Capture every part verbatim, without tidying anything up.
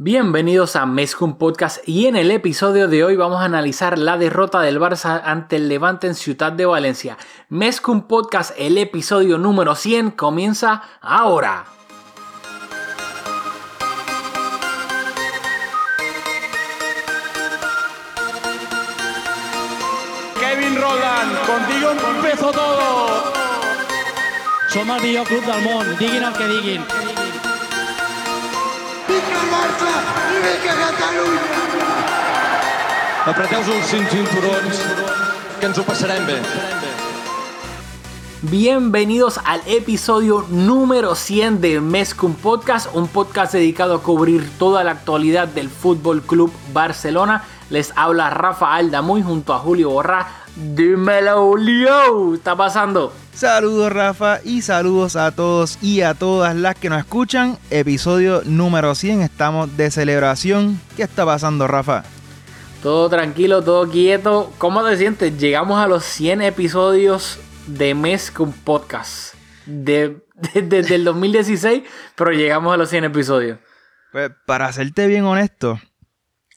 Bienvenidos a Mescum Podcast y en el episodio de hoy vamos a analizar la derrota del Barça ante el Levante en Ciutat de Valencia. Mescum Podcast, el episodio número cien, comienza ahora. Kevin Roland, contigo empezó todo. Somos el mejor club del mundo, digan al que digan. Vinga el Barça i vinga Catalunya! Apreteu-vos els cinturons, que ens ho passarem bé. Bienvenidos al episodio número cien de Mescum Podcast, un podcast dedicado a cubrir toda la actualidad del Fútbol Club Barcelona. Les habla Rafa Aldamuy junto a Julio Borra. ¡Dímelo, Julio! ¿Está pasando? Saludos, Rafa, y saludos a todos y a todas las que nos escuchan. Episodio número cien, estamos de celebración. ¿Qué está pasando, Rafa? Todo tranquilo, todo quieto. ¿Cómo te sientes? Llegamos a los cien episodios de Mescum Podcast de, de, desde el dos mil dieciséis, pero llegamos a los cien episodios. Pues para serte bien honesto,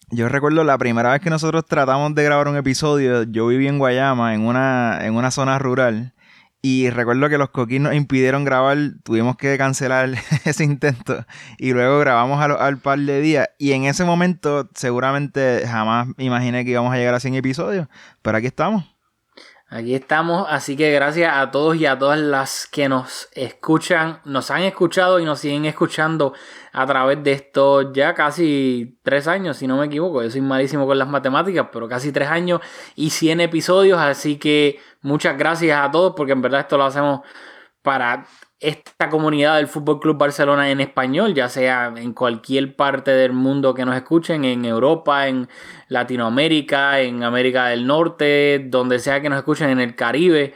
yo recuerdo la primera vez que nosotros tratamos de grabar un episodio. Yo viví en Guayama, en una, en una zona rural, y recuerdo que los coquis nos impidieron grabar, tuvimos que cancelar ese intento, y luego grabamos al, al par de días, y en ese momento seguramente jamás imaginé que íbamos a llegar a cien episodios, pero aquí estamos. Aquí estamos, así que gracias a todos y a todas las que nos escuchan, nos han escuchado y nos siguen escuchando a través de estos ya casi tres años, si no me equivoco. Yo soy malísimo con las matemáticas, pero casi tres años y cien episodios, así que muchas gracias a todos, porque en verdad esto lo hacemos para esta comunidad del Fútbol Club Barcelona en español, ya sea en cualquier parte del mundo que nos escuchen, en Europa, en Latinoamérica, en América del Norte, donde sea que nos escuchen, en el Caribe.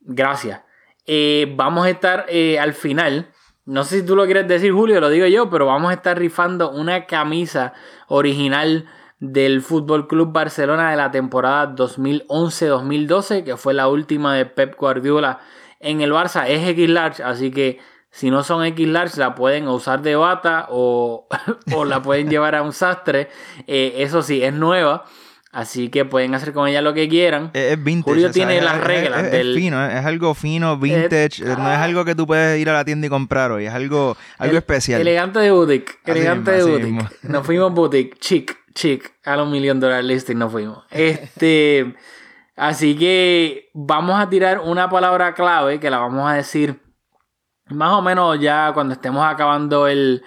Gracias. Eh, vamos a estar eh, al final, no sé si tú lo quieres decir, Julio, lo digo yo, pero vamos a estar rifando una camisa original del Fútbol Club Barcelona de la temporada dos mil once dos mil doce, que fue la última de Pep Guardiola en el Barça. Es equis large, así que si no son equis large la pueden usar de bata o, o la pueden llevar a un sastre. Eh, eso sí, es nueva, así que pueden hacer con ella lo que quieran. Es vintage. Julio tiene, o sea, las es, reglas. Es, es, del... es fino, es algo fino, vintage. Es, no es algo que tú puedes ir a la tienda y comprar hoy, es algo, algo el, especial. Elegante de boutique, elegante mismo, de boutique. Mismo. Nos fuimos boutique, chic, chic. A los millón dólares listing nos fuimos. Este... Así que vamos a tirar una palabra clave que la vamos a decir más o menos ya cuando estemos acabando el,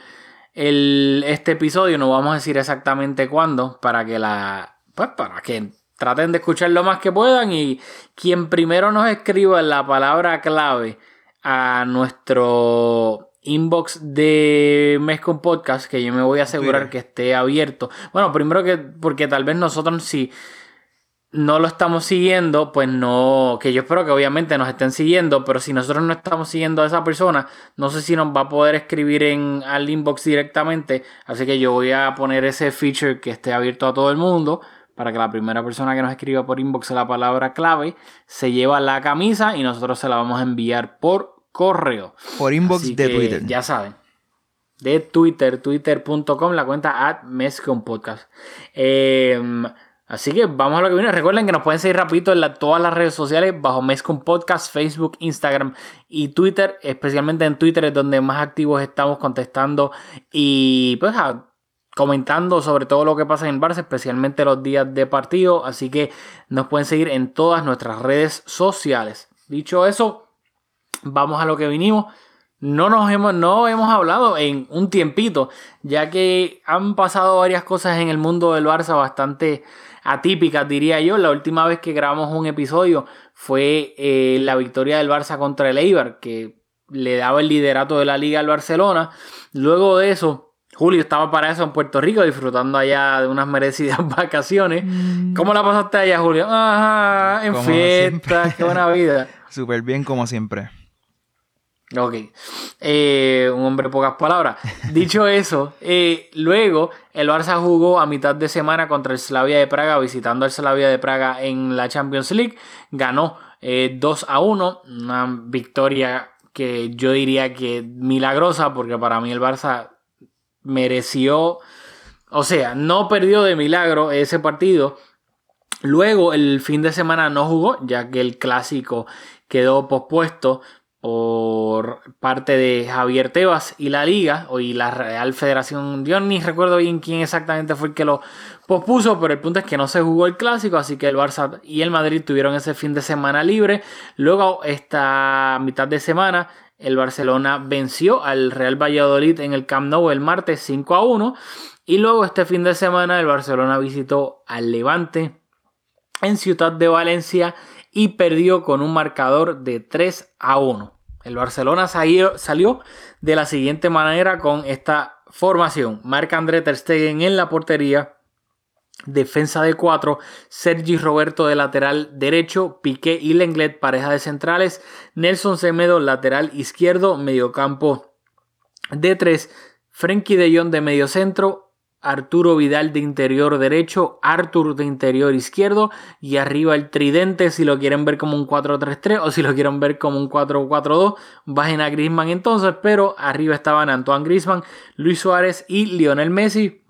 el este episodio. No vamos a decir exactamente cuándo, para que la pues para que traten de escuchar lo más que puedan, y quien primero nos escriba la palabra clave a nuestro inbox de Mescom Podcast, que yo me voy a asegurar sí. que esté abierto. Bueno, primero que porque tal vez nosotros sí no lo estamos siguiendo, pues no, que yo espero que obviamente nos estén siguiendo, pero si nosotros no estamos siguiendo a esa persona, no sé si nos va a poder escribir en, al inbox directamente, así que yo voy a poner ese feature que esté abierto a todo el mundo, para que la primera persona que nos escriba por inbox la palabra clave se lleva la camisa y nosotros se la vamos a enviar por correo. Por inbox así de que, Twitter. Ya saben. De Twitter, twitter punto com, la cuenta at mescompodcast. Eh... Así que vamos a lo que viene. Recuerden que nos pueden seguir rapidito en la, todas las redes sociales bajo Mescum Podcast, Facebook, Instagram y Twitter. Especialmente en Twitter es donde más activos estamos contestando y pues a, comentando sobre todo lo que pasa en el Barça, especialmente los días de partido. Así que nos pueden seguir en todas nuestras redes sociales. Dicho eso, vamos a lo que vinimos. No nos hemos, no hemos hablado en un tiempito, ya que han pasado varias cosas en el mundo del Barça bastante atípicas, diría yo. La última vez que grabamos un episodio fue eh, la victoria del Barça contra el Eibar, que le daba el liderato de la Liga al Barcelona. Luego de eso, Julio estaba para eso en Puerto Rico, disfrutando allá de unas merecidas vacaciones. Mm. ¿Cómo la pasaste allá, Julio? Ajá, en fiestas, qué buena vida. Súper bien, como siempre. Ok, eh, un hombre de pocas palabras. Dicho eso, eh, luego el Barça jugó a mitad de semana contra el Slavia de Praga, visitando al Slavia de Praga en la Champions League. Ganó eh, dos a uno, una victoria que yo diría que milagrosa, porque para mí el Barça mereció O sea, no perdió de milagro ese partido. Luego el fin de semana no jugó, ya que el clásico quedó pospuesto por parte de Javier Tebas y la Liga, o y la Real Federación. Yo ni recuerdo bien quién exactamente fue el que lo pospuso, pero el punto es que no se jugó el clásico, así que el Barça y el Madrid tuvieron ese fin de semana libre. Luego, esta mitad de semana, el Barcelona venció al Real Valladolid en el Camp Nou el martes cinco a uno, y luego este fin de semana el Barcelona visitó al Levante en Ciutat de Valencia y perdió con un marcador de tres a uno. El Barcelona salió, salió de la siguiente manera con esta formación: Marc-André Ter Stegen en la portería, defensa de cuatro, Sergi Roberto de lateral derecho, Piqué y Lenglet pareja de centrales, Nelson Semedo lateral izquierdo, mediocampo de tres, Frenkie de Jong de mediocentro, Arturo Vidal de interior derecho, Arthur de interior izquierdo, y arriba el tridente, si lo quieren ver como un cuatro tres tres o si lo quieren ver como un cuatro cuatro dos, bajen a Griezmann entonces, pero arriba estaban Antoine Griezmann, Luis Suárez y Lionel Messi,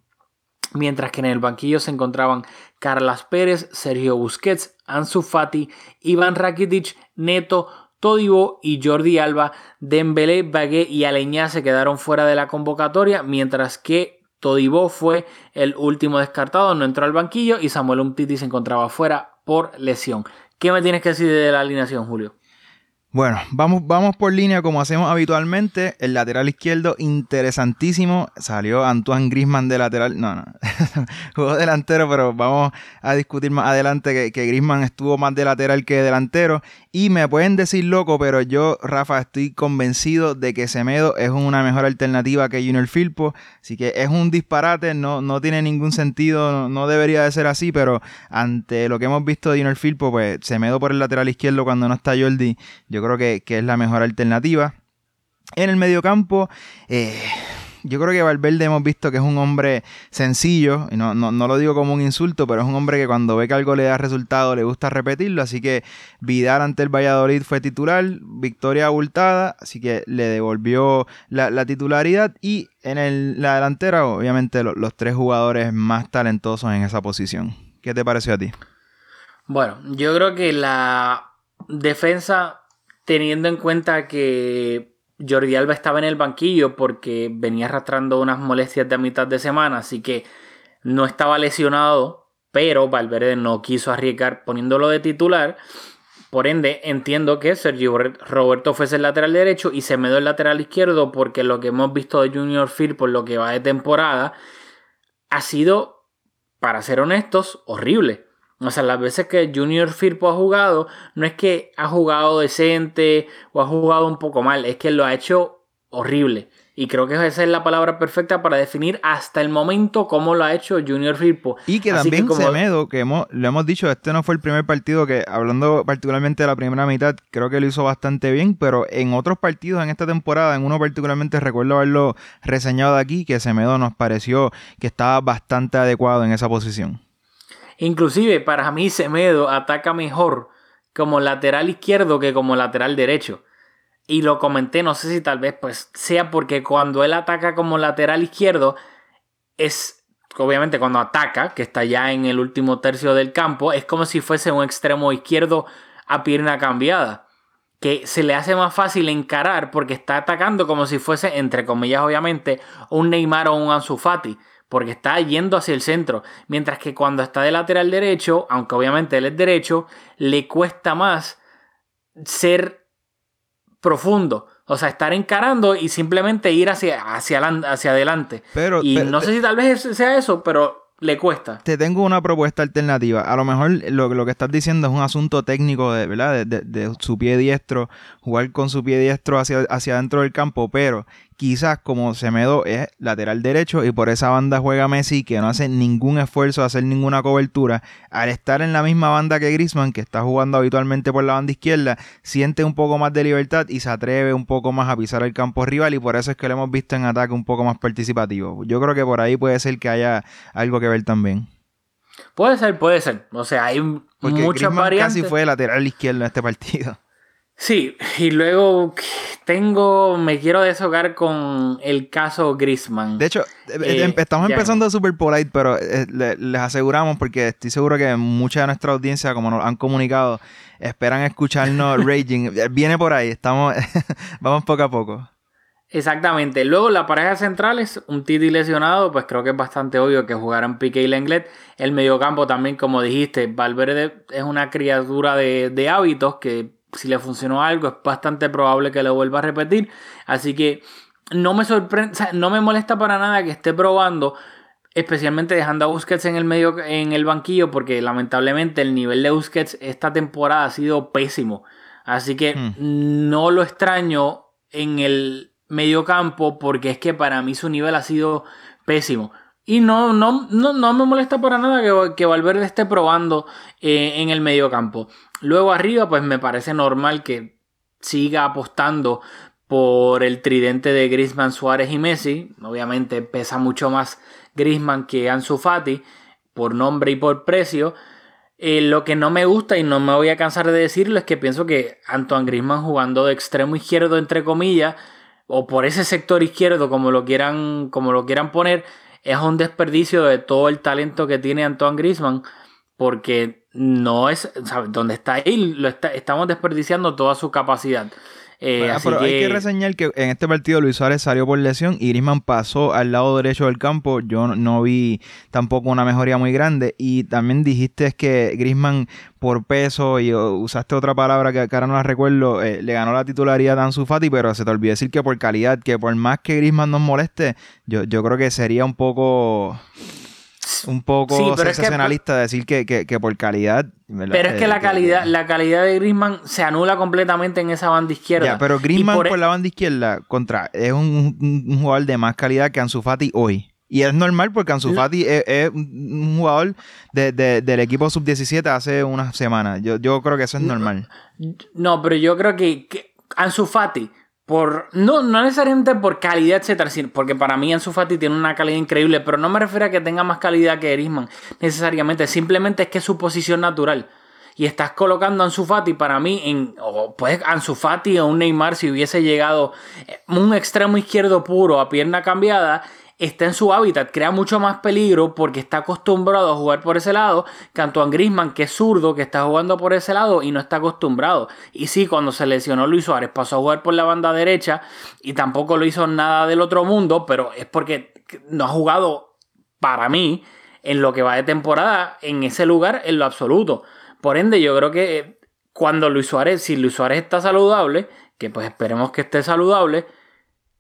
mientras que en el banquillo se encontraban Carlos Pérez, Sergio Busquets, Ansu Fati, Ivan Rakitic, Neto, Todibo y Jordi Alba. Dembélé, Bagué y Aleñá se quedaron fuera de la convocatoria, mientras que Todibo fue el último descartado, no entró al banquillo, y Samuel Umtiti se encontraba fuera por lesión. ¿Qué me tienes que decir de la alineación, Julio? Bueno, vamos, vamos por línea como hacemos habitualmente. El lateral izquierdo, interesantísimo. Salió Antoine Griezmann de lateral. No, no. Jugó delantero, pero vamos a discutir más adelante que, que Griezmann estuvo más de lateral que delantero. Y me pueden decir loco, pero yo, Rafa, estoy convencido de que Semedo es una mejor alternativa que Junior Firpo. Así que es un disparate, no, no tiene ningún sentido, no, no debería de ser así. Pero ante lo que hemos visto de Junior Firpo, pues Semedo por el lateral izquierdo cuando no está Jordi, yo Yo creo que, que es la mejor alternativa. En el mediocampo, eh, yo creo que Valverde hemos visto que es un hombre sencillo. No, no, no lo digo como un insulto, pero es un hombre que cuando ve que algo le da resultado le gusta repetirlo. Así que Vidal ante el Valladolid fue titular, victoria abultada, así que le devolvió la, la titularidad. Y en el, la delantera, obviamente, lo, los tres jugadores más talentosos en esa posición. ¿Qué te pareció a ti? Bueno, yo creo que la defensa, teniendo en cuenta que Jordi Alba estaba en el banquillo porque venía arrastrando unas molestias de mitad de semana, así que no estaba lesionado, pero Valverde no quiso arriesgar poniéndolo de titular. Por ende, entiendo que Sergio Roberto fuese el lateral derecho y Semedo el lateral izquierdo, porque lo que hemos visto de Junior Firpo por lo que va de temporada ha sido, para ser honestos, horrible. O sea, las veces que Junior Firpo ha jugado, no es que ha jugado decente o ha jugado un poco mal, es que lo ha hecho horrible. Y creo que esa es la palabra perfecta para definir hasta el momento cómo lo ha hecho Junior Firpo. Y que así también que como... Semedo, que hemos, lo hemos dicho, este no fue el primer partido que, hablando particularmente de la primera mitad, creo que lo hizo bastante bien, pero en otros partidos en esta temporada, en uno particularmente recuerdo haberlo reseñado aquí, que Semedo nos pareció que estaba bastante adecuado en esa posición. Inclusive para mí Semedo ataca mejor como lateral izquierdo que como lateral derecho. Y lo comenté, no sé si tal vez pues sea porque cuando él ataca como lateral izquierdo, es obviamente cuando ataca, que está ya en el último tercio del campo, es como si fuese un extremo izquierdo a pierna cambiada, que se le hace más fácil encarar porque está atacando como si fuese, entre comillas obviamente, un Neymar o un Ansu Fati, porque está yendo hacia el centro, mientras que cuando está de lateral derecho, aunque obviamente él es derecho, le cuesta más ser profundo, o sea, estar encarando y simplemente ir hacia, hacia, hacia adelante. Pero, y pero, no sé si tal vez sea eso, pero le cuesta. Te tengo una propuesta alternativa. A lo mejor lo, lo que estás diciendo es un asunto técnico de, ¿verdad? De, de, de su pie diestro, jugar con su pie diestro hacia, hacia dentro del campo, pero quizás como Semedo es lateral derecho y por esa banda juega Messi, que no hace ningún esfuerzo de hacer ninguna cobertura, al estar en la misma banda que Griezmann, que está jugando habitualmente por la banda izquierda, siente un poco más de libertad y se atreve un poco más a pisar el campo rival, y por eso es que lo hemos visto en ataque un poco más participativo. Yo creo que por ahí puede ser que haya algo que ver también. Puede ser, puede ser. O sea, hay porque muchas Griezmann variantes. Casi fue lateral izquierdo en este partido. Sí, y luego tengo, me quiero deshogar con el caso Griezmann. De hecho, eh, estamos empezando ya. Super polite, pero les aseguramos, porque estoy seguro que mucha de nuestra audiencia, como nos han comunicado, esperan escucharnos raging. Viene por ahí, estamos vamos poco a poco. Exactamente. Luego la pareja central es un Titi lesionado, pues creo que es bastante obvio que jugaran Piqué y Lenglet. El mediocampo también, como dijiste, Valverde es una criatura de, de hábitos que si le funcionó algo es bastante probable que lo vuelva a repetir. Así que no me sorprende, o sea, no me molesta para nada que esté probando, especialmente dejando a Busquets en el medio, en el banquillo, porque lamentablemente el nivel de Busquets esta temporada ha sido pésimo. Así que mm. no lo extraño en el mediocampo, porque es que para mí su nivel ha sido pésimo. Y no, no, no, no me molesta para nada que, que Valverde esté probando eh, en el mediocampo. Luego arriba, pues me parece normal que siga apostando por el tridente de Griezmann, Suárez y Messi. Obviamente pesa mucho más Griezmann que Ansu Fati, por nombre y por precio. Eh, lo que no me gusta, y no me voy a cansar de decirlo, es que pienso que Antoine Griezmann jugando de extremo izquierdo, entre comillas, o por ese sector izquierdo, como lo quieran, como lo quieran poner, es un desperdicio de todo el talento que tiene Antoine Griezmann, porque no es, ¿sabes? Donde está él, lo está, estamos desperdiciando toda su capacidad. Eh, bueno, pero que... hay que reseñar que en este partido Luis Suárez salió por lesión y Griezmann pasó al lado derecho del campo. Yo no, no vi tampoco una mejoría muy grande, y también dijiste que Griezmann por peso, y usaste otra palabra que ahora no la recuerdo, eh, le ganó la titularidad a Ansu Fati, pero se te olvidó decir que por calidad, que por más que Griezmann nos moleste, yo, yo creo que sería un poco... un poco sí, sensacionalista es que, decir que, que, que por calidad, ¿verdad? Pero es que eh, la calidad que... la calidad de Griezmann se anula completamente en esa banda izquierda. Ya, pero Griezmann por, por el... la banda izquierda contra es un, un, un jugador de más calidad que Ansu Fati hoy. Y es normal, porque Ansu Fati es, es un jugador de, de, del equipo sub diecisiete hace unas semanas. Yo, yo creo que eso es normal. No, pero yo creo que, que Ansu Fati... Por, no, no necesariamente por calidad, etcétera, porque para mí Ansu Fati tiene una calidad increíble, pero no me refiero a que tenga más calidad que Griezmann necesariamente, simplemente es que es su posición natural, y estás colocando a Ansu Fati para mí, en, o pues Ansu Fati o un Neymar, si hubiese llegado un extremo izquierdo puro a pierna cambiada, está en su hábitat, crea mucho más peligro porque está acostumbrado a jugar por ese lado, que Antoine Griezmann, que es zurdo, que está jugando por ese lado y no está acostumbrado. Y sí, cuando se lesionó Luis Suárez pasó a jugar por la banda derecha y tampoco lo hizo nada del otro mundo, pero es porque no ha jugado, para mí, en lo que va de temporada, en ese lugar en lo absoluto. Por ende, yo creo que cuando Luis Suárez, si Luis Suárez está saludable, que pues esperemos que esté saludable,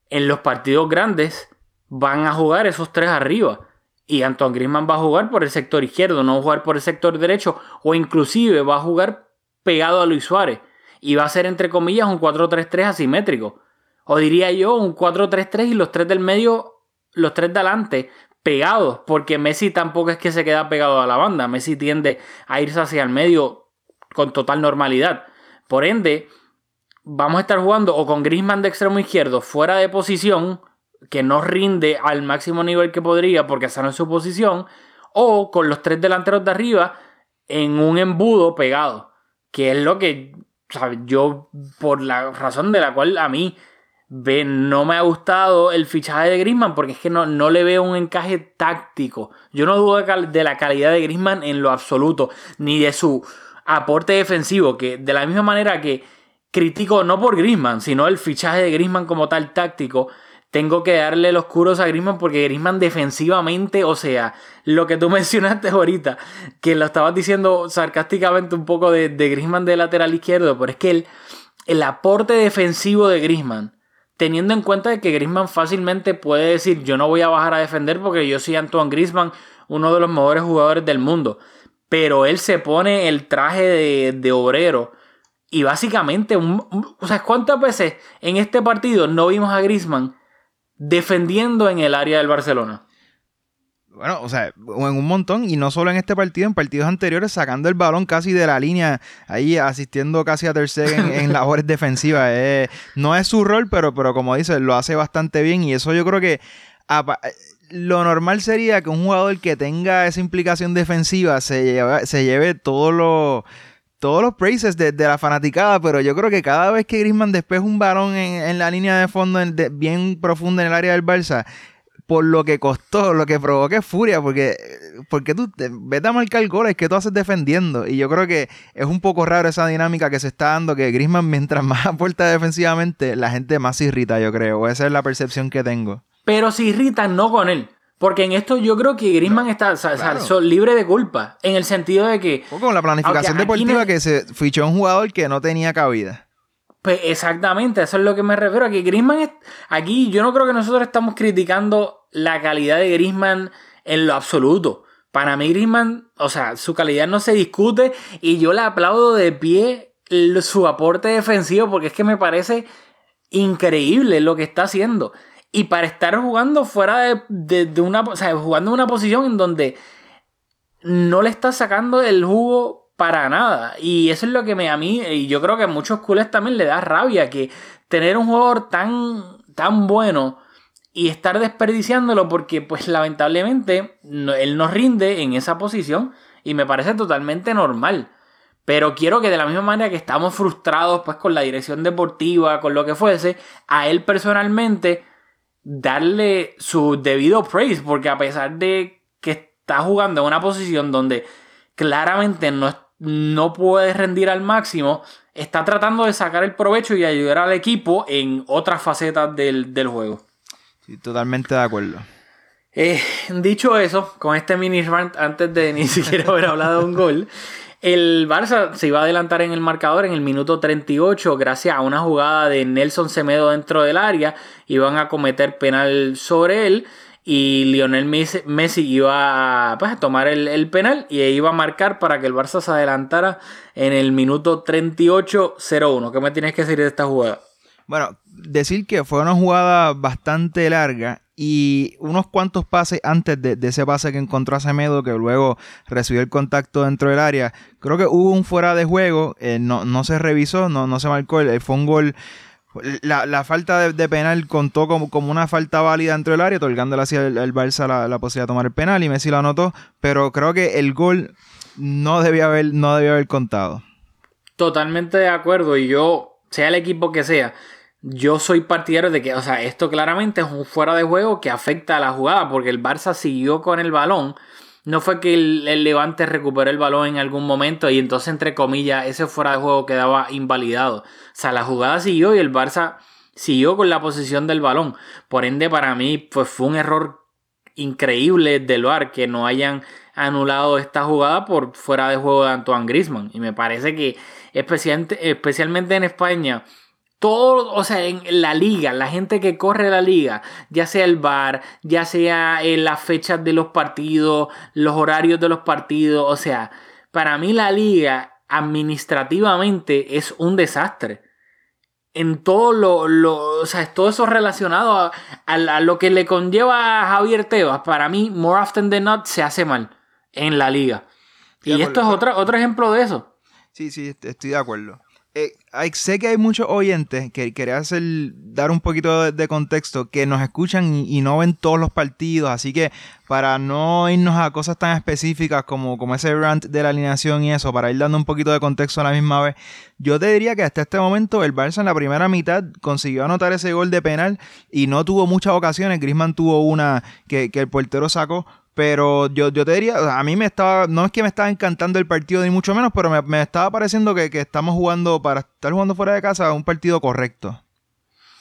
en los partidos grandes van a jugar esos tres arriba, y Antoine Griezmann va a jugar por el sector izquierdo, no va a jugar por el sector derecho, o inclusive va a jugar pegado a Luis Suárez, y va a ser, entre comillas, un cuatro tres tres asimétrico, o diría yo un cuatro tres tres y los tres del medio, los tres de adelante pegados, porque Messi tampoco es que se queda pegado a la banda, Messi tiende a irse hacia el medio con total normalidad. Por ende, vamos a estar jugando o con Griezmann de extremo izquierdo fuera de posición, que no rinde al máximo nivel que podría porque esa no es su posición, o con los tres delanteros de arriba en un embudo pegado, que es lo que, ¿sabes? Yo, por la razón de la cual a mí ve, no me ha gustado el fichaje de Griezmann, porque es que no, no le veo un encaje táctico. Yo no dudo de la calidad de Griezmann en lo absoluto, ni de su aporte defensivo, que de la misma manera que critico no por Griezmann, sino el fichaje de Griezmann como tal táctico, tengo que darle los curos a Griezmann, porque Griezmann defensivamente, o sea, lo que tú mencionaste ahorita, que lo estabas diciendo sarcásticamente un poco de, de Griezmann de lateral izquierdo, pero es que el, el aporte defensivo de Griezmann, teniendo en cuenta de que Griezmann fácilmente puede decir yo no voy a bajar a defender porque yo soy Antoine Griezmann, uno de los mejores jugadores del mundo, pero él se pone el traje de, de obrero. Y básicamente, un, un, o sea, ¿cuántas veces en este partido no vimos a Griezmann defendiendo en el área del Barcelona? Bueno, o sea, en un montón, y no solo en este partido, en partidos anteriores, sacando el balón casi de la línea, ahí asistiendo casi a Ter Stegen en, en labores defensivas. Eh, no es su rol, pero, pero como dices, lo hace bastante bien, y eso yo creo que... Apa, lo normal sería que un jugador que tenga esa implicación defensiva se lleve, se lleve todo lo... todos los praises de, de la fanaticada, pero yo creo que cada vez que Griezmann despeja un balón en, en la línea de fondo en, de, bien profunda en el área del Barça, por lo que costó, lo que provoca es furia, porque, porque tú te, vete a marcar goles que tú haces defendiendo. Y yo creo que es un poco raro esa dinámica que se está dando, que Griezmann mientras más aporta defensivamente, la gente más se irrita, yo creo. Esa es la percepción que tengo. Pero se irritan no con él, porque en esto yo creo que Griezmann no, está o sea, claro. o sea, libre de culpa, en el sentido de que... O con la planificación deportiva no... que se fichó un jugador que no tenía cabida. Pues exactamente, eso es lo que me refiero, a que Griezmann... Es... Aquí yo no creo que nosotros estamos criticando... la calidad de Griezmann en lo absoluto. Para mí Griezmann, o sea, su calidad no se discute y yo le aplaudo de pie su aporte defensivo porque es que me parece increíble lo que está haciendo. Y para estar jugando fuera de, de, de una, o sea, jugando en una posición en donde no le está sacando el jugo para nada. Y eso es lo que me, a mí, y yo creo que a muchos culés también le da rabia, que tener un jugador tan, tan bueno y estar desperdiciándolo porque, pues, lamentablemente, no, él no rinde en esa posición y me parece totalmente normal. Pero quiero que de la misma manera que estamos frustrados, pues, con la dirección deportiva, con lo que fuese, a él personalmente darle su debido praise, porque a pesar de que está jugando en una posición donde claramente no, no puede rendir al máximo, está tratando de sacar el provecho y ayudar al equipo en otras facetas del, del juego. Totalmente de acuerdo. Eh, dicho eso, con este mini rant, antes de ni siquiera haber hablado de un gol, el Barça se iba a adelantar en el marcador en el minuto treinta y ocho gracias a una jugada de Nelson Semedo dentro del área. Iban a cometer penal sobre él y Lionel Messi iba a, pues, a tomar el, el penal y iba a marcar para que el Barça se adelantara en el minuto treinta y ocho cero uno. ¿Qué me tienes que decir de esta jugada? Bueno, decir que fue una jugada bastante larga y unos cuantos pases antes de, de ese pase que encontró a Semedo, que luego recibió el contacto dentro del área, creo que hubo un fuera de juego, eh, no, no se revisó, no, no se marcó, el, fue un gol. La, la falta de, de penal contó como, como una falta válida dentro del área, otorgándole así al, al Barça la, la posibilidad de tomar el penal y Messi lo anotó, pero creo que el gol no debía haber, no debía haber contado. Totalmente de acuerdo, y yo, sea el equipo que sea, yo soy partidario de que, o sea, esto claramente es un fuera de juego que afecta a la jugada porque el Barça siguió con el balón. No fue que el, el Levante recuperó el balón en algún momento y entonces, entre comillas, ese fuera de juego quedaba invalidado. O sea, la jugada siguió y el Barça siguió con la posesión del balón. Por ende, para mí, pues fue un error increíble del V A R que no hayan anulado esta jugada por fuera de juego de Antoine Griezmann. Y me parece que, especialmente, especialmente en España... Todo, o sea, en la liga, la gente que corre la liga, ya sea el V A R, ya sea eh, las fechas de los partidos, los horarios de los partidos, o sea, para mí la liga administrativamente es un desastre. En todo lo, lo o sea, todo eso relacionado a, a, a lo que le conlleva a Javier Tebas, para mí, more often than not, se hace mal en la liga. Y sí, esto es otro, otro ejemplo de eso. Sí, sí, estoy de acuerdo. Eh, sé que hay muchos oyentes que quería hacer, dar un poquito de, de contexto, que nos escuchan y, y no ven todos los partidos, así que para no irnos a cosas tan específicas como, como ese rant de la alineación y eso, para ir dando un poquito de contexto a la misma vez, yo te diría que hasta este momento el Barça en la primera mitad consiguió anotar ese gol de penal y no tuvo muchas ocasiones. Griezmann tuvo una que, que el portero sacó. Pero yo, yo te diría, a mí me estaba, no es que me estaba encantando el partido ni mucho menos, pero me, me estaba pareciendo que, que estamos jugando, para estar jugando fuera de casa, un partido correcto.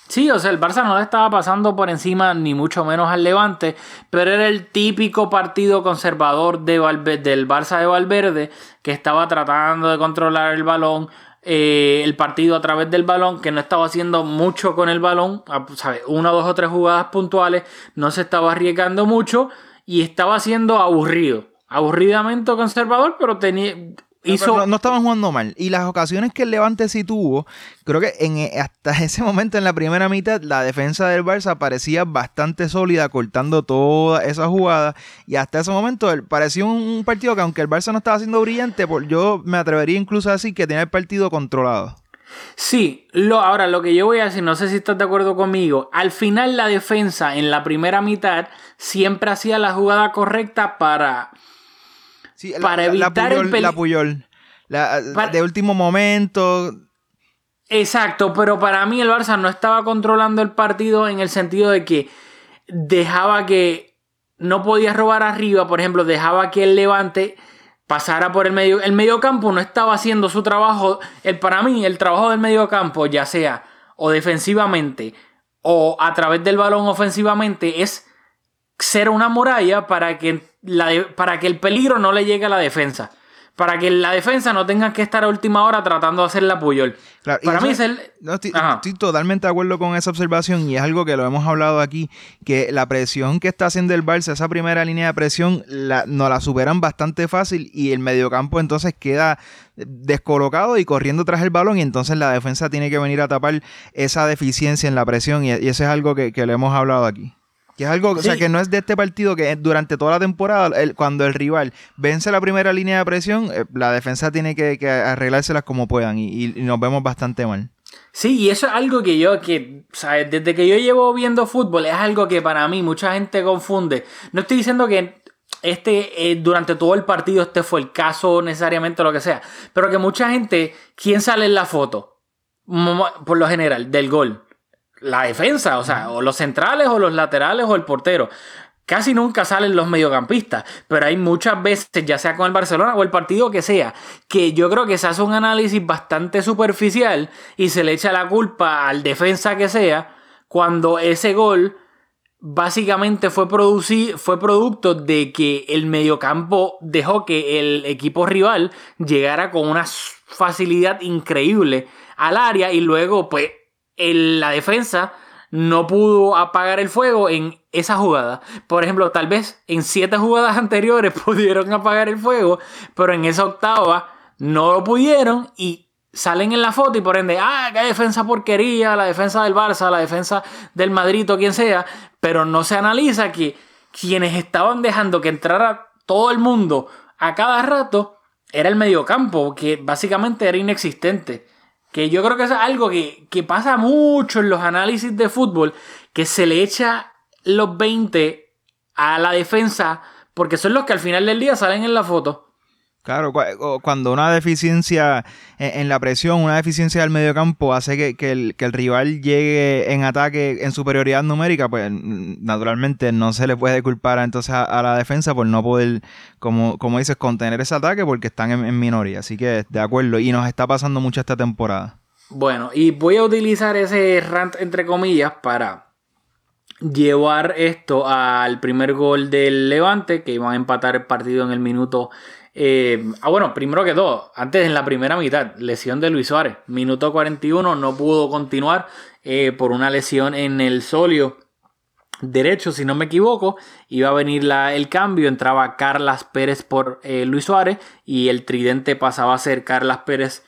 Sí, o sea, el Barça no le estaba pasando por encima ni mucho menos al Levante, pero era el típico partido conservador de Valverde, del Barça de Valverde, que estaba tratando de controlar el balón, eh, el partido a través del balón, que no estaba haciendo mucho con el balón, ¿sabes? Una, dos o tres jugadas puntuales, no se estaba arriesgando mucho. Y estaba siendo aburrido. Aburridamente conservador, pero tenía... Hizo... No, pero no, no estaban jugando mal. Y las ocasiones que el Levante sí tuvo, creo que en, hasta ese momento, en la primera mitad, la defensa del Barça parecía bastante sólida, cortando toda esa jugada. Y hasta ese momento parecía un partido que, aunque el Barça no estaba siendo brillante, yo me atrevería incluso a decir que tenía el partido controlado. Sí, lo, ahora lo que yo voy a decir, no sé si estás de acuerdo conmigo, al final la defensa en la primera mitad siempre hacía la jugada correcta para, sí, para la, evitar la Puyol, el peligro. la, para... de último momento. Exacto, pero para mí el Barça no estaba controlando el partido en el sentido de que dejaba que no podías robar arriba, por ejemplo, dejaba que el Levante pasara por el medio. El mediocampo no estaba haciendo su trabajo. El, para mí, el trabajo del mediocampo, ya sea o defensivamente o a través del balón ofensivamente, es ser una muralla para que, la, para que el peligro no le llegue a la defensa. Para que la defensa no tenga que estar a última hora tratando de hacer la Puyol. Claro, para mí es el... No, estoy, estoy totalmente de acuerdo con esa observación y es algo que lo hemos hablado aquí, que la presión que está haciendo el Barça, esa primera línea de presión, la, nos la superan bastante fácil y el mediocampo entonces queda descolocado y corriendo tras el balón y entonces la defensa tiene que venir a tapar esa deficiencia en la presión y, y eso es algo que, que lo hemos hablado aquí. Que es algo, sí. O sea, que no es de este partido, que durante toda la temporada, el, cuando el rival vence la primera línea de presión, eh, la defensa tiene que, que arreglárselas como puedan y, y nos vemos bastante mal. Sí, y eso es algo que yo, que, ¿sabes? Desde que yo llevo viendo fútbol, es algo que para mí mucha gente confunde. No estoy diciendo que este eh, durante todo el partido este fue el caso necesariamente, lo que sea, pero que mucha gente, ¿quién sale en la foto? Por lo general, del gol. La defensa, o sea, o los centrales o los laterales o el portero. Casi nunca salen los mediocampistas, pero hay muchas veces, ya sea con el Barcelona o el partido que sea, que yo creo que se hace un análisis bastante superficial y se le echa la culpa al defensa que sea, cuando ese gol básicamente fue, produci- fue producto de que el mediocampo dejó que el equipo rival llegara con una facilidad increíble al área y luego pues la defensa no pudo apagar el fuego en esa jugada. Por ejemplo, tal vez en siete jugadas anteriores pudieron apagar el fuego, pero en esa octava no lo pudieron y salen en la foto y por ende, ah, qué defensa porquería, la defensa del Barça, la defensa del Madrid o quien sea, pero no se analiza que quienes estaban dejando que entrara todo el mundo a cada rato era el mediocampo, que básicamente era inexistente. Que yo creo que es algo que, que pasa mucho en los análisis de fútbol, que se le echa los veinte a la defensa, porque son los que al final del día salen en la foto. Claro, cuando una deficiencia en la presión, una deficiencia del mediocampo hace que, que, el, que el rival llegue en ataque en superioridad numérica, pues naturalmente no se le puede culpar entonces a, a la defensa por no poder, como, como dices, contener ese ataque porque están en, en minoría. Así que de acuerdo, y nos está pasando mucho esta temporada. Bueno, y voy a utilizar ese rant entre comillas para llevar esto al primer gol del Levante, que iban a empatar el partido en el minuto... Eh, ah, bueno, primero que todo, antes en la primera mitad, lesión de Luis Suárez, minuto cuarenta y uno, no pudo continuar eh, por una lesión en el solio derecho, si no me equivoco. Iba a venir la, el cambio, entraba Carlos Pérez por eh, Luis Suárez y el tridente pasaba a ser Carlos Pérez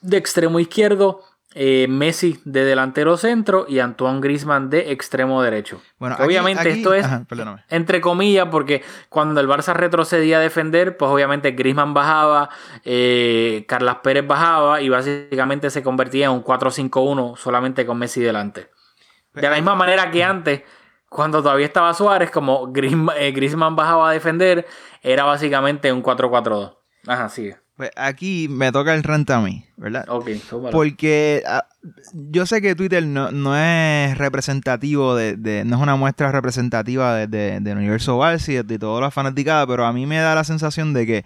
de extremo izquierdo, Eh, Messi de delantero centro y Antoine Griezmann de extremo derecho. Bueno, aquí, obviamente aquí, esto es ajá, entre comillas porque cuando el Barça retrocedía a defender, pues obviamente Griezmann bajaba, eh, Carlos Pérez bajaba y básicamente se convertía en un cuatro cinco uno solamente con Messi delante. De la misma manera que antes, cuando todavía estaba Suárez, como Griezmann, eh, Griezmann bajaba a defender, era básicamente un cuatro cuatro dos. Ajá, sigue. Pues aquí me toca el rant a mí, ¿verdad? Ok, súper. Porque a, yo sé que Twitter no, no es representativo, de, de, no es una muestra representativa del de, de universo Barça y de, de todas las fanaticadas, pero a mí me da la sensación de que,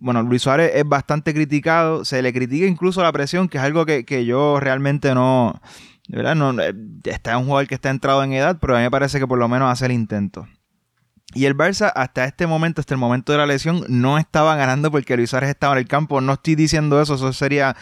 bueno, Luis Suárez es bastante criticado, se le critica incluso la presión, que es algo que, que yo realmente no, de verdad, no, está un jugador que está entrado en edad, pero a mí me parece que por lo menos hace el intento. Y el Barça hasta este momento, hasta el momento de la lesión, no estaba ganando porque Luis Suárez estaba en el campo. No estoy diciendo eso, eso sería...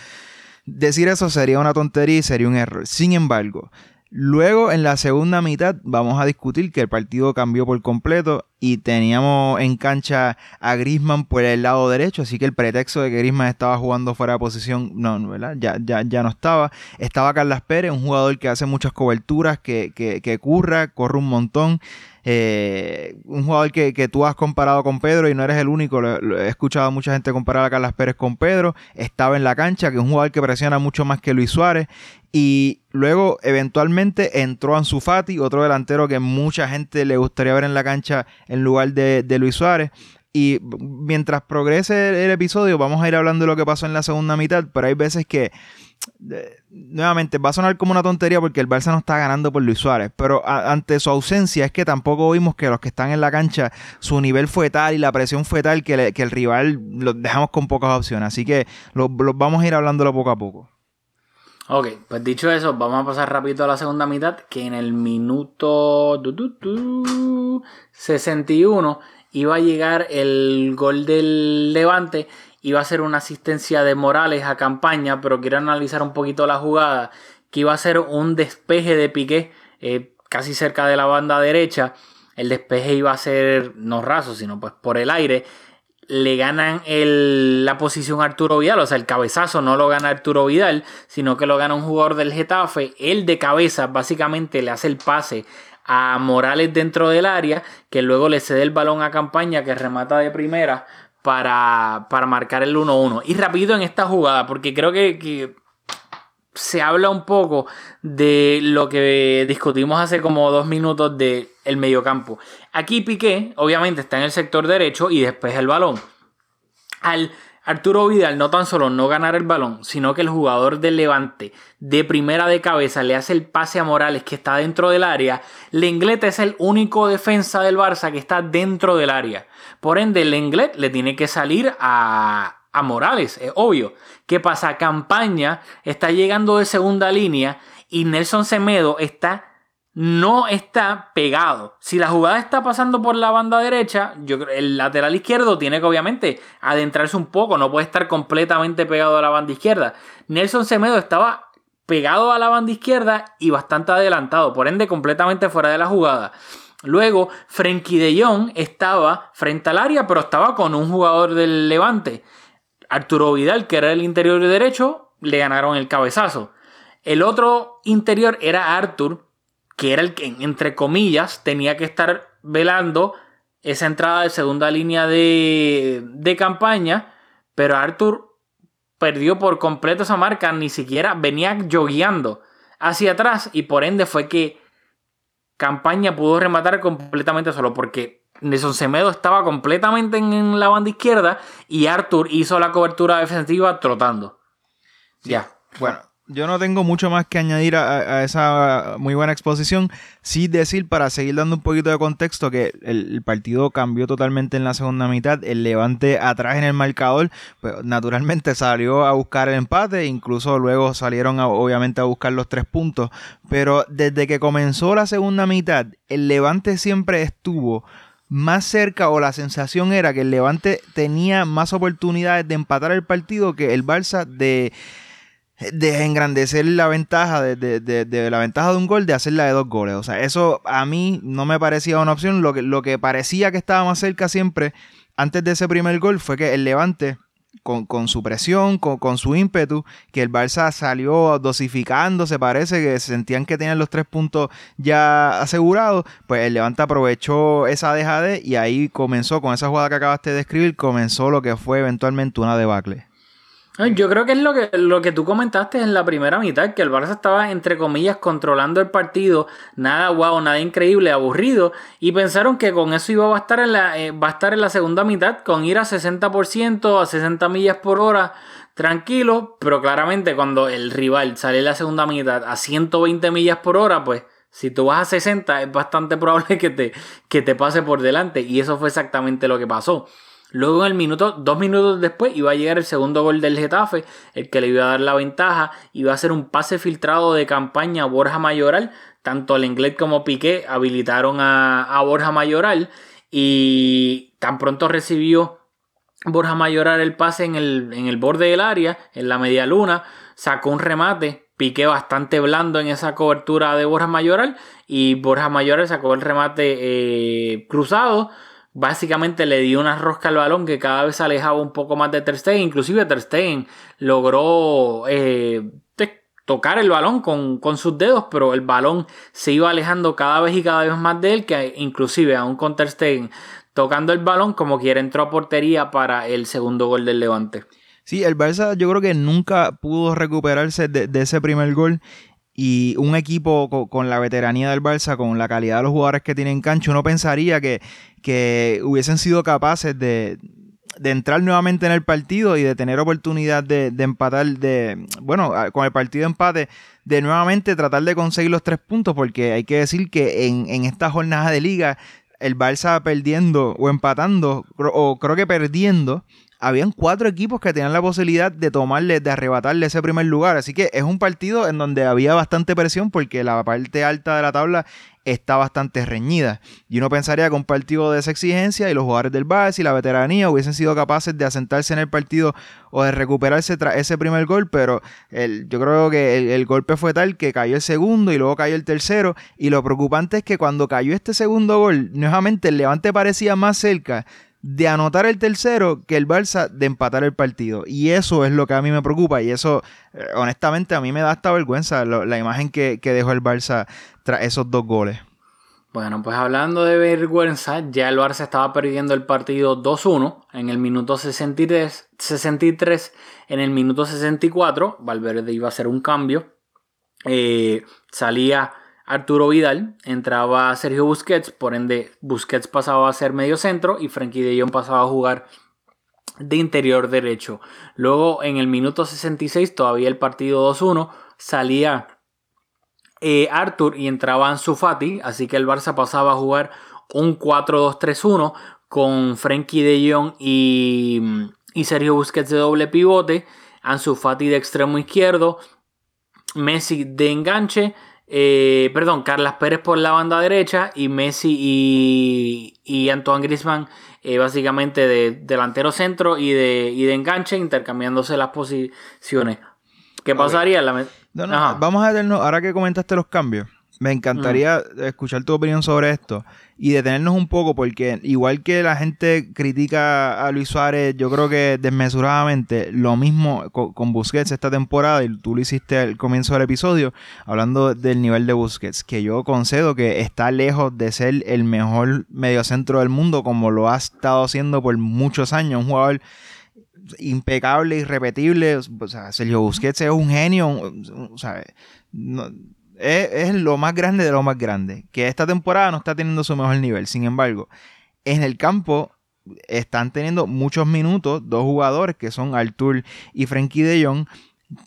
Decir eso sería una tontería y sería un error. Sin embargo, luego en la segunda mitad vamos a discutir que el partido cambió por completo y teníamos en cancha a Griezmann por el lado derecho, así que el pretexto de que Griezmann estaba jugando fuera de posición, no, ¿verdad? Ya, ya, ya no estaba. Estaba Carlos Pérez, un jugador que hace muchas coberturas, que, que, que curra, corre un montón. Eh, un jugador que, que tú has comparado con Pedro y no eres el único, lo, lo, he escuchado a mucha gente comparar a Carlos Pérez con Pedro. Estaba en la cancha, que es un jugador que presiona mucho más que Luis Suárez, y luego eventualmente entró Ansu Fati, otro delantero que mucha gente le gustaría ver en la cancha en lugar de, de Luis Suárez. Y mientras progrese el, el episodio vamos a ir hablando de lo que pasó en la segunda mitad, pero hay veces que, eh, nuevamente, va a sonar como una tontería porque el Barça no está ganando por Luis Suárez, pero a, ante su ausencia es que tampoco vimos que los que están en la cancha, su nivel fue tal y la presión fue tal que, le, que el rival los dejamos con pocas opciones, así que los lo, vamos a ir hablándolo poco a poco. Ok, pues dicho eso, vamos a pasar rapidito a la segunda mitad, que en el minuto sesenta y uno iba a llegar el gol del Levante, iba a ser una asistencia de Morales a Campaña, pero quiero analizar un poquito la jugada, que iba a ser un despeje de Piqué, eh, casi cerca de la banda derecha. El despeje iba a ser no raso, sino pues por el aire. Le ganan el, la posición a Arturo Vidal, o sea, el cabezazo no lo gana Arturo Vidal, sino que lo gana un jugador del Getafe. Él de cabeza básicamente le hace el pase a Morales dentro del área, que luego le cede el balón a Campaña, que remata de primera para, para marcar el uno uno. Y rápido en esta jugada, porque creo que, que se habla un poco de lo que discutimos hace como dos minutos de el mediocampo. Aquí Piqué, obviamente, está en el sector derecho y despeja el balón. Al Arturo Vidal no tan solo no ganar el balón, sino que el jugador del Levante de primera de cabeza le hace el pase a Morales, que está dentro del área. Lenglet es el único defensa del Barça que está dentro del área. Por ende, Lenglet le tiene que salir a, a Morales, es obvio. ¿Qué pasa? Campaña está llegando de segunda línea y Nelson Semedo está... no está pegado. Si la jugada está pasando por la banda derecha, yo creo el lateral izquierdo tiene que obviamente adentrarse un poco, no puede estar completamente pegado a la banda izquierda. Nelson Semedo estaba pegado a la banda izquierda y bastante adelantado, por ende completamente fuera de la jugada. Luego Frenkie de Jong estaba frente al área, pero estaba con un jugador del Levante. Arturo Vidal, que era el interior derecho, le ganaron el cabezazo. El otro interior era Arthur, que era el que, entre comillas, tenía que estar velando esa entrada de segunda línea de, de Campaña, pero Arthur perdió por completo esa marca, ni siquiera venía yogueando hacia atrás, y por ende fue que Campaña pudo rematar completamente solo, porque Nelson Semedo estaba completamente en la banda izquierda y Arthur hizo la cobertura defensiva trotando. Ya, bueno. Yo no tengo mucho más que añadir a, a esa muy buena exposición. Sí decir, para seguir dando un poquito de contexto, que el, el partido cambió totalmente en la segunda mitad. El Levante atrás en el marcador, pues, naturalmente salió a buscar el empate. Incluso luego salieron a, obviamente a buscar los tres puntos. Pero desde que comenzó la segunda mitad, el Levante siempre estuvo... más cerca, o la sensación era que el Levante tenía más oportunidades de empatar el partido que el Barça de... de engrandecer la ventaja de, de, de, de la ventaja de un gol, de hacerla de dos goles. O sea, eso a mí no me parecía una opción. Lo que, lo que parecía que estaba más cerca siempre antes de ese primer gol fue que el Levante, con, con su presión, con, con su ímpetu, que el Barça salió dosificando, se parece que sentían que tenían los tres puntos ya asegurados, pues el Levante aprovechó esa dejadez y ahí comenzó, con esa jugada que acabaste de describir, comenzó lo que fue eventualmente una debacle. Yo creo que es lo que, lo que tú comentaste en la primera mitad, que el Barça estaba, entre comillas, controlando el partido, nada guau, wow, nada increíble, aburrido, y pensaron que con eso iba a bastar en la, eh, bastar en la segunda mitad, con ir a sesenta por ciento, a sesenta millas por hora, tranquilo, pero claramente cuando el rival sale en la segunda mitad a ciento veinte millas por hora, pues si tú vas a sesenta es bastante probable que te, que te pase por delante, y eso fue exactamente lo que pasó. Luego en el minuto, dos minutos después, iba a llegar el segundo gol del Getafe, el que le iba a dar la ventaja. Iba a ser un pase filtrado de Campaña a Borja Mayoral. Tanto Lenglet como Piqué habilitaron a, a Borja Mayoral, y tan pronto recibió Borja Mayoral el pase en el, en el borde del área, en la media luna, sacó un remate. Piqué bastante blando en esa cobertura de Borja Mayoral, y Borja Mayoral sacó el remate eh, cruzado. Básicamente le dio una rosca al balón que cada vez se alejaba un poco más de Ter Stegen. Inclusive Ter Stegen logró eh, tocar el balón con, con sus dedos, pero el balón se iba alejando cada vez y cada vez más de él, que inclusive aún con Ter Stegen tocando el balón, como quiera, entró a portería para el segundo gol del Levante. Sí, el Barça yo creo que nunca pudo recuperarse de, de ese primer gol. Y un equipo con, con la veteranía del Barça, con la calidad de los jugadores que tiene en cancha, uno pensaría que, que hubiesen sido capaces de, de entrar nuevamente en el partido y de tener oportunidad de, de empatar, de bueno, con el partido de empate, de nuevamente tratar de conseguir los tres puntos, porque hay que decir que en, en esta jornada de liga, el Barça perdiendo o empatando, o creo que perdiendo, habían cuatro equipos que tenían la posibilidad de tomarle, de arrebatarle ese primer lugar. Así que es un partido en donde había bastante presión porque la parte alta de la tabla está bastante reñida. Y uno pensaría que un partido de esa exigencia y los jugadores del Barça y la veteranía hubiesen sido capaces de asentarse en el partido o de recuperarse tras ese primer gol, pero el, yo creo que el, el golpe fue tal que cayó el segundo y luego cayó el tercero. Y lo preocupante es que cuando cayó este segundo gol, nuevamente el Levante parecía más cerca de anotar el tercero que el Barça de empatar el partido, y eso es lo que a mí me preocupa, y eso honestamente a mí me da hasta vergüenza lo, la imagen que, que dejó el Barça tras esos dos goles. Bueno, pues hablando de vergüenza, ya el Barça estaba perdiendo el partido dos uno en el minuto sesenta y tres, sesenta y tres, en el minuto sesenta y cuatro Valverde iba a hacer un cambio, eh, salía Arturo Vidal, entraba Sergio Busquets, por ende Busquets pasaba a ser medio centro y Frenkie de Jong pasaba a jugar de interior derecho. Luego en el minuto sesenta y seis, todavía el partido dos uno, salía eh, Arthur y entraba Ansu Fati, así que el Barça pasaba a jugar un cuatro dos tres uno con Frenkie de Jong y, y Sergio Busquets de doble pivote, Ansu Fati de extremo izquierdo, Messi de enganche, Eh, perdón, Carlos Pérez por la banda derecha y Messi y, y Antoine Griezmann eh, básicamente de delantero centro y de, y de enganche, intercambiándose las posiciones. ¿Qué pasaría? Okay. No, no, vamos a detenernos, ahora que comentaste los cambios, me encantaría uh-huh. escuchar tu opinión sobre esto y detenernos un poco, porque igual que la gente critica a Luis Suárez, yo creo que desmesuradamente, lo mismo con, con Busquets esta temporada, y tú lo hiciste al comienzo del episodio, hablando del nivel de Busquets, que yo concedo que está lejos de ser el mejor mediocentro del mundo, como lo ha estado haciendo por muchos años, un jugador impecable, irrepetible. O sea, Sergio Busquets es un genio, o sea, no... Es lo más grande de lo más grande, que esta temporada no está teniendo su mejor nivel. Sin embargo, en el campo están teniendo muchos minutos dos jugadores que son Arthur y Frenkie de Jong,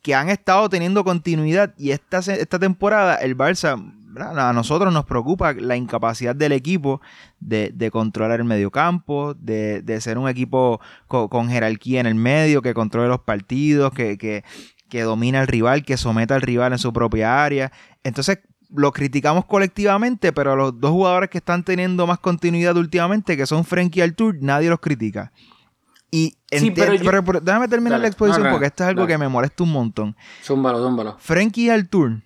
que han estado teniendo continuidad, y esta, esta temporada el Barça, a nosotros nos preocupa la incapacidad del equipo de, de controlar el mediocampo, de, de ser un equipo con, con jerarquía en el medio, que controle los partidos, que... que que domina al rival, que someta al rival en su propia área. Entonces lo criticamos colectivamente, pero los dos jugadores que están teniendo más continuidad últimamente, que son Frenkie y Artur, nadie los critica. Y sí, ente- pero yo... pero, pero, déjame terminar dale, la exposición, no, porque esto es algo dale. que me molesta un montón. Zúmbalo, zúmbalo. Frenkie y Artur,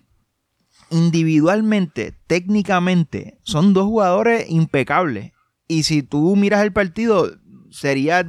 individualmente, técnicamente, son dos jugadores impecables. Y si tú miras el partido, sería...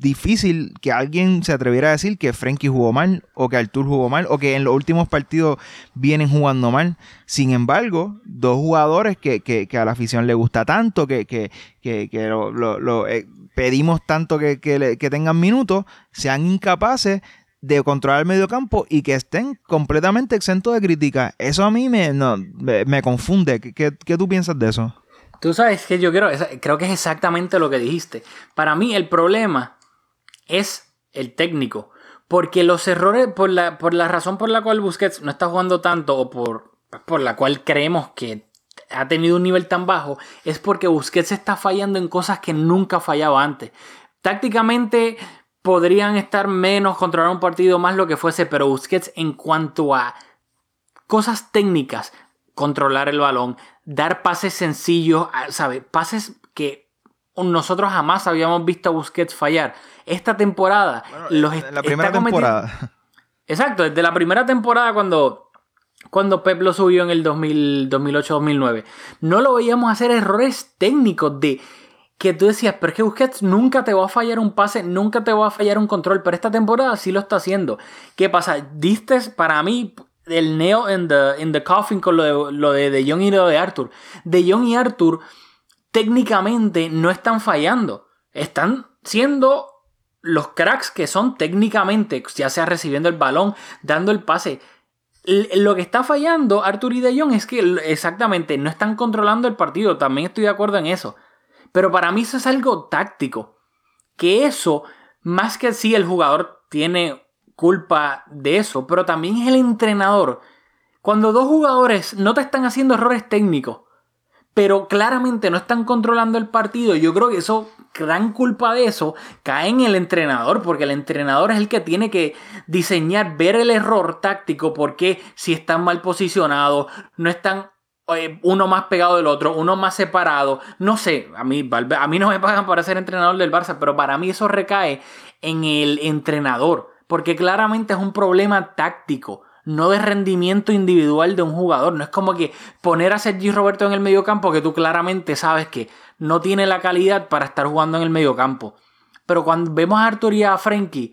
difícil que alguien se atreviera a decir que Frenkie jugó mal, o que Artur jugó mal, o que en los últimos partidos vienen jugando mal. Sin embargo, dos jugadores que, que, que a la afición le gusta tanto, que, que, que, que lo, lo, lo eh, pedimos tanto que, que, le, que tengan minutos, sean incapaces de controlar el mediocampo y que estén completamente exentos de crítica. Eso a mí me, no, me, me confunde. ¿Qué, qué, ¿Qué tú piensas de eso? Tú sabes que yo creo, creo que es exactamente lo que dijiste. Para mí el problema... es el técnico, porque los errores, por la, por la razón por la cual Busquets no está jugando tanto, o por, por la cual creemos que ha tenido un nivel tan bajo, es porque Busquets está fallando en cosas que nunca fallaba antes. Tácticamente podrían estar menos, controlar un partido más, lo que fuese, pero Busquets en cuanto a cosas técnicas, controlar el balón, dar pases sencillos, ¿sabes? Pases que... nosotros jamás habíamos visto a Busquets fallar. Esta temporada... Bueno, los est- la primera temporada. Cometiendo... Exacto, desde la primera temporada cuando, cuando Pep lo subió en el dos mil, dos mil ocho dos mil nueve. No lo veíamos hacer errores técnicos de... que tú decías, pero es que Busquets nunca te va a fallar un pase, nunca te va a fallar un control, pero esta temporada sí lo está haciendo. ¿Qué pasa? Diste, para mí... el nail in the, in the coffin con lo de, lo de De Jong y lo de Arthur. De Jong y Arthur... técnicamente no están fallando, están siendo los cracks que son técnicamente, ya sea recibiendo el balón, dando el pase. Lo que está fallando Arthur y De Jong es que exactamente no están controlando el partido. También estoy de acuerdo en eso. Pero para mí eso es algo táctico. Que eso, más que sí el jugador tiene culpa de eso, pero también es el entrenador. Cuando dos jugadores no te están haciendo errores técnicos, pero claramente no están controlando el partido, yo creo que eso, gran culpa de eso cae en el entrenador, porque el entrenador es el que tiene que diseñar, ver el error táctico, porque si están mal posicionados, no están eh, uno más pegado del otro, uno más separado, no sé, a mí, a mí no me pagan para ser entrenador del Barça, pero para mí eso recae en el entrenador, porque claramente es un problema táctico. No de rendimiento individual de un jugador. No es como que poner a Sergi Roberto en el mediocampo, que tú claramente sabes que no tiene la calidad para estar jugando en el mediocampo. Pero cuando vemos a Arthur y a Frenkie,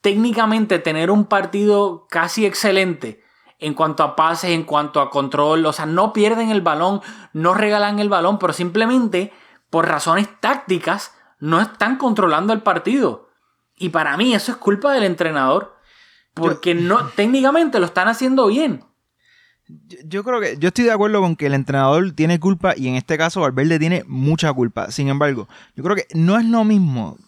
técnicamente tener un partido casi excelente en cuanto a pases, en cuanto a control, o sea, no pierden el balón, no regalan el balón, pero simplemente por razones tácticas no están controlando el partido. Y para mí eso es culpa del entrenador. Porque no, técnicamente lo están haciendo bien. Yo, yo creo que yo estoy de acuerdo con que el entrenador tiene culpa, y en este caso Valverde tiene mucha culpa. Sin embargo, yo creo que no es lo mismo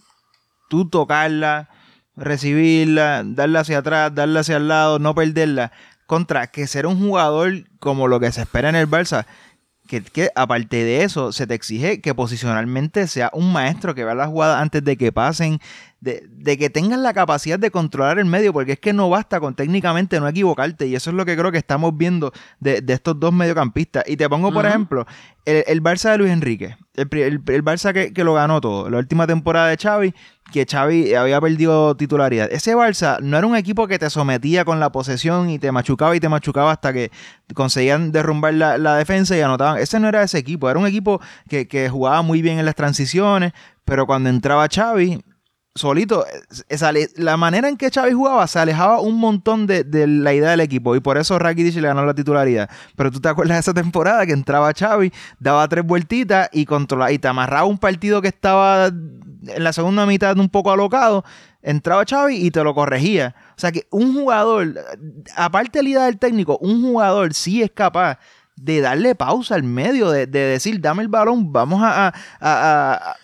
tú tocarla, recibirla, darla hacia atrás, darla hacia el lado, no perderla, contra que ser un jugador como lo que se espera en el Barça. Que, que aparte de eso, se te exige que posicionalmente sea un maestro, que vea las jugadas antes de que pasen, de, de que tengas la capacidad de controlar el medio, porque es que no basta con técnicamente no equivocarte, y eso es lo que creo que estamos viendo de, de estos dos mediocampistas. Y te pongo, por uh-huh. ejemplo, el, el Barça de Luis Enrique, el, el, el Barça que, que lo ganó todo, la última temporada de Xavi, que Xavi había perdido titularidad. Ese Barça no era un equipo que te sometía con la posesión y te machucaba y te machucaba hasta que conseguían derrumbar la, la defensa y anotaban. Ese no era ese equipo, era un equipo que, que jugaba muy bien en las transiciones, pero cuando entraba Xavi... solito, esa, la manera en que Xavi jugaba se alejaba un montón de, de la idea del equipo, y por eso Rakitic le ganó la titularidad. Pero tú te acuerdas de esa temporada que entraba Xavi, daba tres vueltitas y controlaba, y te amarraba un partido que estaba en la segunda mitad un poco alocado, entraba Xavi y te lo corregía. O sea que un jugador, aparte de la idea del técnico, un jugador sí es capaz de darle pausa al medio, de, de decir, dame el balón, vamos a... a, a, a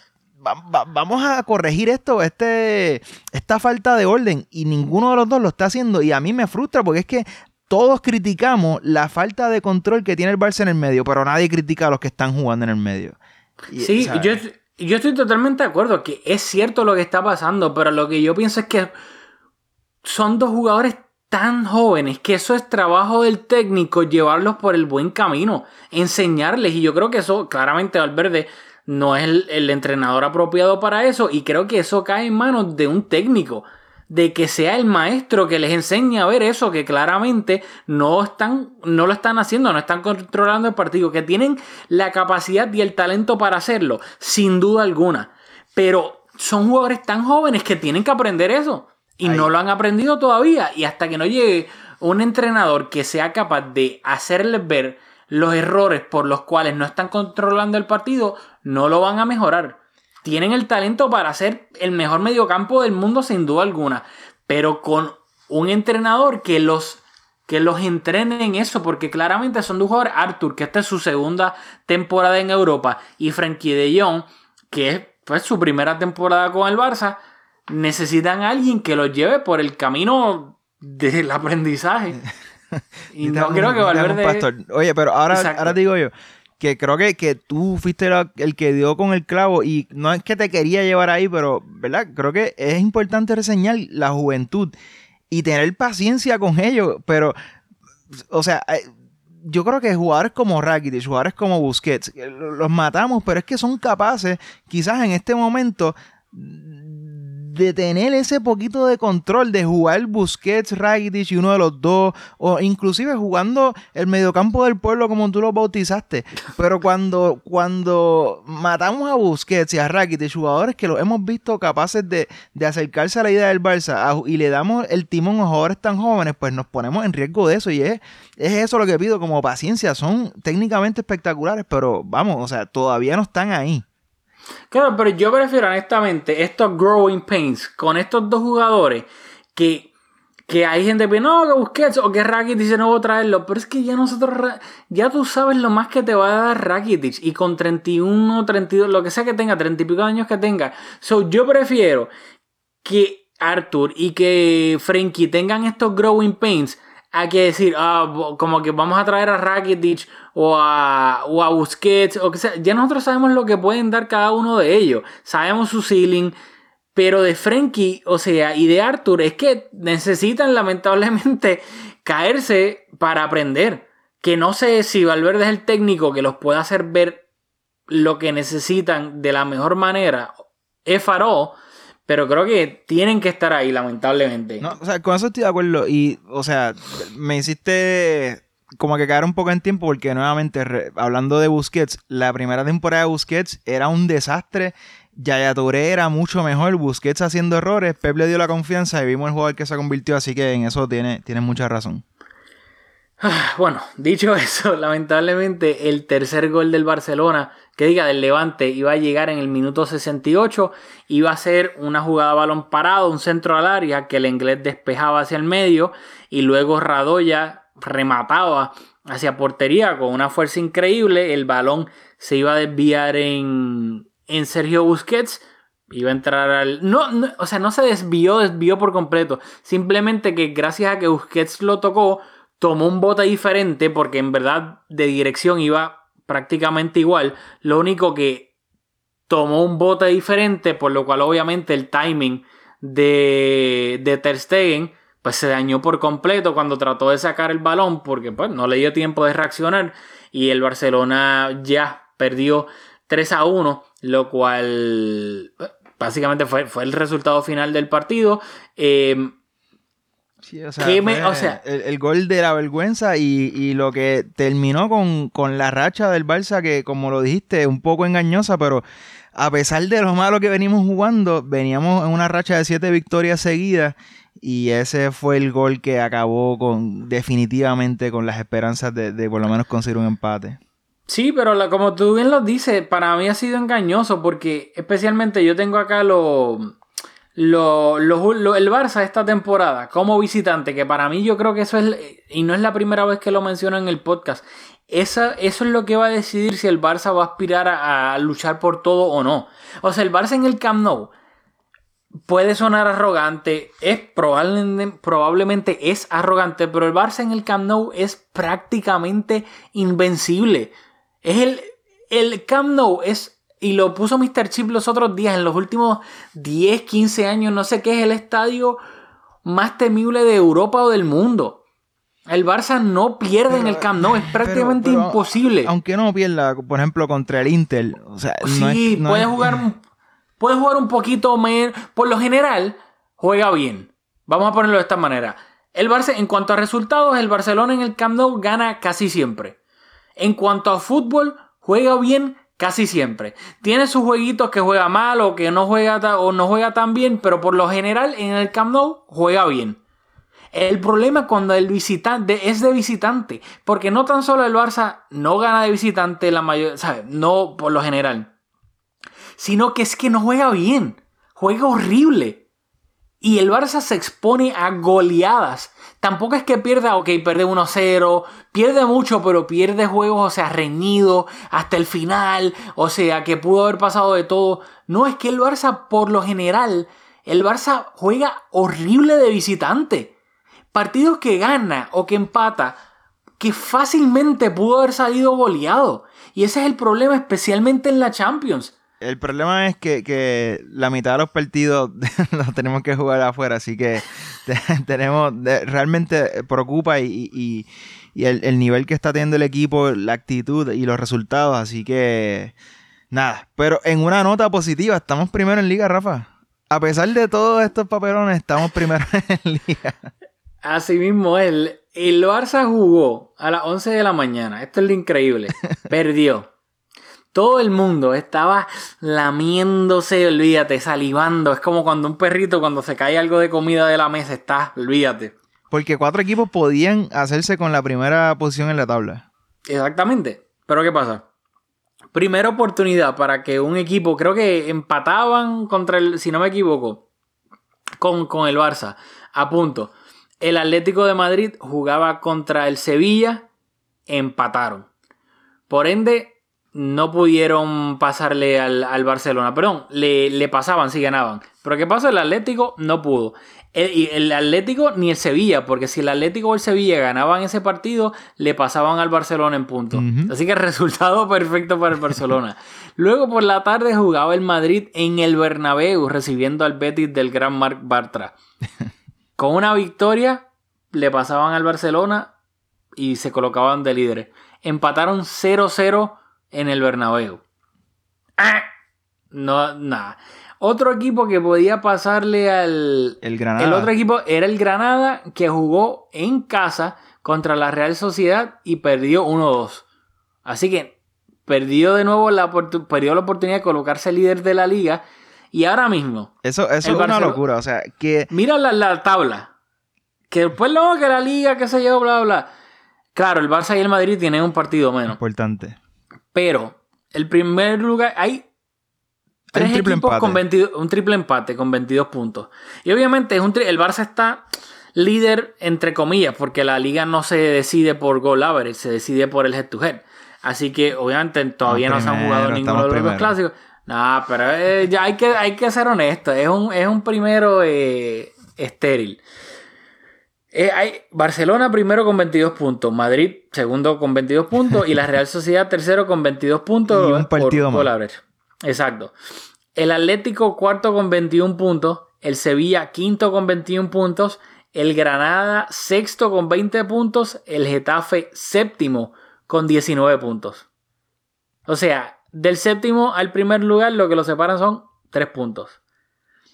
vamos a corregir esto, este, esta falta de orden, y ninguno de los dos lo está haciendo, y a mí me frustra porque es que todos criticamos la falta de control que tiene el Barça en el medio, pero nadie critica a los que están jugando en el medio. Y, sí, yo, yo estoy totalmente de acuerdo que es cierto lo que está pasando, pero lo que yo pienso es que son dos jugadores tan jóvenes que eso es trabajo del técnico, llevarlos por el buen camino, enseñarles, y yo creo que eso claramente Valverde no es el, el entrenador apropiado para eso, y creo que eso cae en manos de un técnico, de que sea el maestro que les enseñe a ver eso, que claramente no están, no lo están haciendo, no están controlando el partido, que tienen la capacidad y el talento para hacerlo, sin duda alguna, pero son jugadores tan jóvenes que tienen que aprender eso, y Ahí. no lo han aprendido todavía, y hasta que no llegue un entrenador que sea capaz de hacerles ver los errores por los cuales no están controlando el partido, no lo van a mejorar. Tienen el talento para ser el mejor mediocampo del mundo sin duda alguna, pero con un entrenador que los, que los entrene en eso, porque claramente son dos jugadores, Arthur, que esta es su segunda temporada en Europa, y Frenkie de Jong, que es pues, su primera temporada con el Barça, necesitan a alguien que los lleve por el camino del aprendizaje. Y no creo que Valverde... Oye, pero ahora, ahora te digo yo que creo que, que tú fuiste la, el que dio con el clavo, y no es que te quería llevar ahí, pero verdad, creo que es importante reseñar la juventud y tener paciencia con ellos, pero o sea, yo creo que jugadores como Rakitic, jugadores como Busquets, los matamos, pero es que son capaces quizás en este momento de tener ese poquito de control, de jugar Busquets, Rakitic y uno de los dos, o inclusive jugando el mediocampo del pueblo como tú lo bautizaste. Pero cuando, cuando matamos a Busquets y a Rakitic, jugadores que los hemos visto capaces de, de acercarse a la idea del Barça, a, y le damos el timón a jugadores tan jóvenes, pues nos ponemos en riesgo de eso, y es, es eso lo que pido como paciencia. Son técnicamente espectaculares, pero vamos, o sea, todavía no están ahí. Claro, pero yo prefiero honestamente estos growing pains con estos dos jugadores que Que hay gente que no, que Busquets o que Rakitic se no va a traerlo. Pero es que ya nosotros, ya tú sabes lo más que te va a dar Rakitic. Y con treinta y uno, treinta y dos, lo que sea que tenga, treinta y pico años que tenga. So, yo prefiero que Arthur y que Frenkie tengan estos growing pains a que decir, ah, como que vamos a traer a Rakitic o a, o a Busquets o que sea. Ya nosotros sabemos lo que pueden dar cada uno de ellos. Sabemos su ceiling. Pero de Frenkie, o sea, y de Arthur, es que necesitan lamentablemente caerse para aprender. Que no sé si Valverde es el técnico que los pueda hacer ver lo que necesitan de la mejor manera. Es faro, pero creo que tienen que estar ahí, lamentablemente. No, o sea, con eso estoy de acuerdo. Y, o sea, me hiciste como que caer un poco en tiempo porque nuevamente, re, hablando de Busquets, la primera temporada de Busquets era un desastre. Yaya Touré era mucho mejor, Busquets haciendo errores, Pep le dio la confianza y vimos el jugador que se convirtió, así que en eso tiene, tiene mucha razón. Bueno, dicho eso, lamentablemente el tercer gol del Barcelona, que diga del Levante, iba a llegar en el minuto sesenta y ocho, iba a ser una jugada balón parado, un centro al área que Lenglet despejaba hacia el medio y luego Radoya remataba hacia portería con una fuerza increíble, el balón se iba a desviar en... en Sergio Busquets, iba a entrar al... No, no, o sea, no se desvió, desvió por completo. Simplemente que gracias a que Busquets lo tocó, tomó un bote diferente porque en verdad de dirección iba prácticamente igual. Lo único que tomó un bote diferente, por lo cual obviamente el timing de, de Ter Stegen pues se dañó por completo cuando trató de sacar el balón porque pues, no le dio tiempo de reaccionar y el Barcelona ya perdió tres a uno, lo cual básicamente fue, fue el resultado final del partido. Eh, sí, o sea, que me, o sea el, el gol de la vergüenza y, y lo que terminó con, con la racha del Barça, que como lo dijiste, un poco engañosa, pero a pesar de lo malo que venimos jugando, veníamos en una racha de siete victorias seguidas y ese fue el gol que acabó con definitivamente con las esperanzas de, de por lo menos conseguir un empate. Sí, pero la, como tú bien lo dices, para mí ha sido engañoso porque especialmente yo tengo acá lo, lo, lo, lo, el Barça esta temporada como visitante, que para mí yo creo que eso es, y no es la primera vez que lo menciono en el podcast, esa, eso es lo que va a decidir si el Barça va a aspirar a, a luchar por todo o no. O sea, el Barça en el Camp Nou puede sonar arrogante, es probable, probablemente es arrogante, pero el Barça en el Camp Nou es prácticamente invencible. Es el, el Camp Nou es, y lo puso míster Chip los otros días, en los últimos diez, quince años, no sé qué, es el estadio más temible de Europa o del mundo. El Barça no pierde pero, en el Camp Nou, es prácticamente pero, pero, imposible. Aunque no pierda, por ejemplo, contra el Inter. O sea, sí, no es, no puede, es... jugar, puede jugar un poquito menos. Por lo general, juega bien. Vamos a ponerlo de esta manera. El Barça, en cuanto a resultados, el Barcelona en el Camp Nou gana casi siempre. En cuanto a fútbol, juega bien casi siempre. Tiene sus jueguitos que juega mal o que no juega, ta- o no juega tan bien, pero por lo general en el Camp Nou juega bien. El problema cuando el visitante es de visitante, porque no tan solo el Barça no gana de visitante la mayoría, ¿sabes? No por lo general, sino que es que no juega bien, juega horrible. Y el Barça se expone a goleadas. Tampoco es que pierda, ok, pierde uno cero, pierde mucho, pero pierde juegos, o sea, reñido hasta el final, o sea, que pudo haber pasado de todo. No, es que el Barça, por lo general, el Barça juega horrible de visitante. Partidos que gana o que empata, que fácilmente pudo haber salido goleado. Y ese es el problema, especialmente en la Champions. El problema es que, que la mitad de los partidos los tenemos que jugar afuera, así que tenemos realmente preocupa y, y, y el, el nivel que está teniendo el equipo, la actitud y los resultados, así que nada. Pero en una nota positiva, estamos primero en Liga, Rafa. A pesar de todos estos papelones, estamos primero en Liga. Así mismo, el, el Barça jugó a las once de la mañana, esto es lo increíble, perdió. Todo el mundo estaba lamiéndose, olvídate, salivando. Es como cuando un perrito, cuando se cae algo de comida de la mesa, está, olvídate. Porque cuatro equipos podían hacerse con la primera posición en la tabla. Exactamente. Pero ¿qué pasa? Primera oportunidad para que un equipo, creo que empataban contra el, si no me equivoco, con, con el Barça, a punto. El Atlético de Madrid jugaba contra el Sevilla, empataron. Por ende, no pudieron pasarle al, al Barcelona. Perdón, le, le pasaban si ganaban. Pero ¿qué pasó? El Atlético no pudo. El, el Atlético ni el Sevilla, porque si el Atlético o el Sevilla ganaban ese partido, le pasaban al Barcelona en puntos. Uh-huh. Así que resultado perfecto para el Barcelona. Luego por la tarde jugaba el Madrid en el Bernabéu, recibiendo al Betis del gran Marc Bartra. Con una victoria, le pasaban al Barcelona y se colocaban de líderes. Empataron cero cero en el Bernabéu. ¡Ah! No, nada. Otro equipo que podía pasarle al... El Granada. El otro equipo era el Granada, que jugó en casa contra la Real Sociedad y perdió uno dos. Así que perdió de nuevo la, oportun... perdió la oportunidad de colocarse líder de la liga. Y ahora mismo... Eso, eso es Barcelona... una locura. O sea, que... Mira la, la tabla. Que después no, que la liga, que se llevó, bla, bla. Claro, el Barça y el Madrid tienen un partido menos. Importante. Pero el primer lugar hay tres hay equipos empate. Con veintidós, un triple empate con veintidós puntos. Y obviamente es un tri- el Barça está líder entre comillas porque la liga no se decide por goal average, se decide por el head to head. Así que obviamente todavía primero, no se han jugado ninguno de los dos clásicos. No, pero eh, ya hay que hay que ser honesto, es un es un primero eh, estéril. Eh, hay Barcelona primero con veintidós puntos, Madrid segundo con veintidós puntos y la Real Sociedad tercero con veintidós puntos. Y un partido por, más. Por Exacto. El Atlético cuarto con veintiuno puntos, el Sevilla quinto con veintiuno puntos, el Granada sexto con veinte puntos, el Getafe séptimo con diecinueve puntos. O sea, del séptimo al primer lugar lo que lo separan son tres puntos.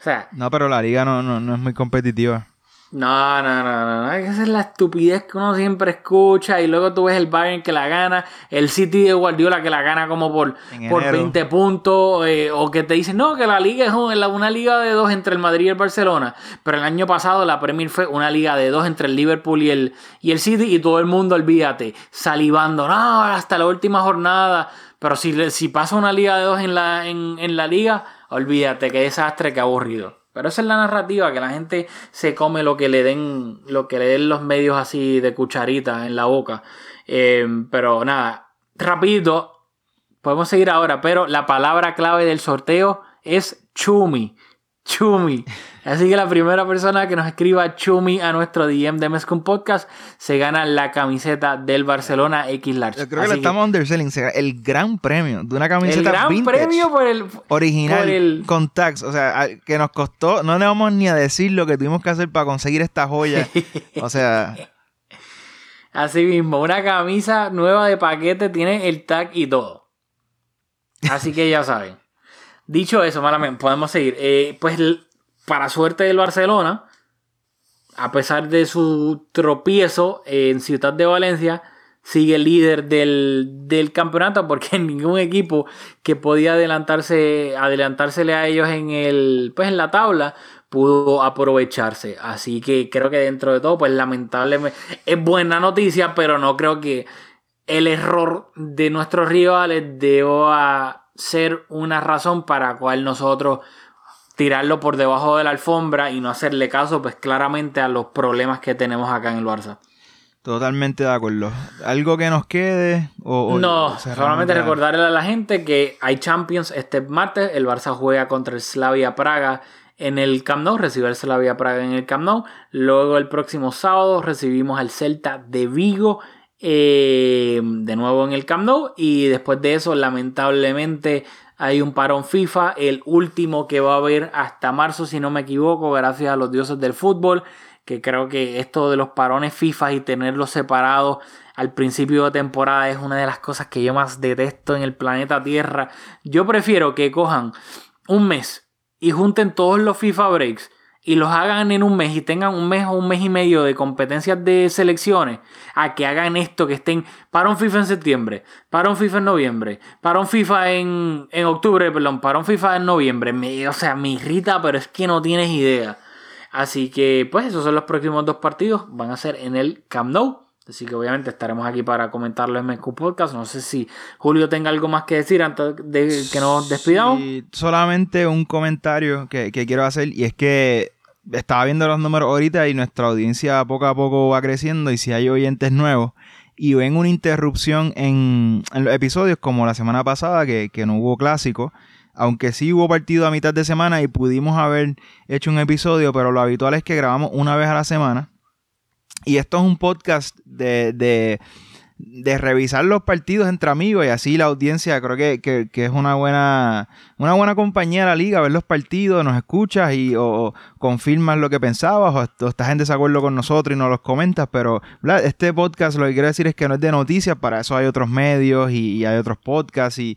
O sea, no, pero la liga no, no, no es muy competitiva. No, no, no, no, esa es la estupidez que uno siempre escucha y luego tú ves el Bayern que la gana, el City de Guardiola que la gana como por, por veinte puntos eh, o que te dicen, no, que la liga es una liga de dos entre el Madrid y el Barcelona, pero el año pasado la Premier fue una liga de dos entre el Liverpool y el, y el City y todo el mundo, olvídate, salivando, no, hasta la última jornada, pero si, si pasa una liga de dos en la, en, en la liga, olvídate, qué desastre, qué aburrido. Pero esa es la narrativa, que la gente se come lo que le den, lo que le den los medios así de cucharita en la boca. Eh, pero nada, rapidito, podemos seguir ahora, pero la palabra clave del sorteo es Chumi. Chumi. Así que la primera persona que nos escriba Chumi a nuestro D M de Mescum Podcast se gana la camiseta del Barcelona X Large. Yo creo que la estamos underselling. El gran premio de una camiseta el gran vintage, premio por el, original, por el... con tax. O sea, que nos costó, no le vamos ni a decir lo que tuvimos que hacer para conseguir esta joya. O sea... Así mismo, una camisa nueva de paquete, tiene el tag y todo. Así que ya saben. Dicho eso, malamente, podemos seguir. Eh, pues, para suerte del Barcelona, a pesar de su tropiezo en Ciutat de Valencia, sigue líder del, del campeonato porque ningún equipo que podía adelantarse, adelantársele a ellos en el, pues en la tabla, pudo aprovecharse. Así que creo que dentro de todo, pues lamentablemente, es buena noticia, pero no creo que el error de nuestros rivales deba ser una razón para la cual nosotros tirarlo por debajo de la alfombra y no hacerle caso, pues claramente, a los problemas que tenemos acá en el Barça. Totalmente de acuerdo. ¿Algo que nos quede? O, o no, solamente recordarle a la gente que hay Champions este martes. El Barça juega contra el Slavia Praga en el Camp Nou, recibe el Slavia Praga en el Camp Nou. Luego el próximo sábado recibimos al Celta de Vigo Eh, de nuevo en el Camp Nou, y después de eso lamentablemente hay un parón FIFA, el último que va a haber hasta marzo si no me equivoco, gracias a los dioses del fútbol, que creo que esto de los parones FIFA y tenerlos separados al principio de temporada es una de las cosas que yo más detesto en el planeta Tierra. Yo prefiero que cojan un mes y junten todos los FIFA breaks y los hagan en un mes y tengan un mes o un mes y medio de competencias de selecciones, a que hagan esto, que estén para un FIFA en septiembre, para un FIFA en noviembre, para un FIFA en, en octubre, perdón, para un FIFA en noviembre. Me, o sea, me irrita, pero es que no tienes idea. Así que pues esos son los próximos dos partidos, van a ser en el Camp Nou. Así que obviamente estaremos aquí para comentarlo en Mescum Podcast. No sé si Julio tenga algo más que decir antes de que nos despidamos. Sí, solamente un comentario que, que quiero hacer, y es que estaba viendo los números ahorita y nuestra audiencia poco a poco va creciendo, y si hay oyentes nuevos y ven una interrupción en, en los episodios como la semana pasada que, que no hubo clásico, aunque sí hubo partido a mitad de semana y pudimos haber hecho un episodio, pero lo habitual es que grabamos una vez a la semana, y esto es un podcast de, de, de revisar los partidos entre amigos, y así la audiencia creo que, que, que es una buena, una buena compañía de la liga, ver los partidos, nos escuchas y o, o confirmas lo que pensabas, o, o estás en desacuerdo con nosotros y nos los comentas, pero ¿verdad? Este podcast, lo que quiero decir es que no es de noticias, para eso hay otros medios y, y hay otros podcasts y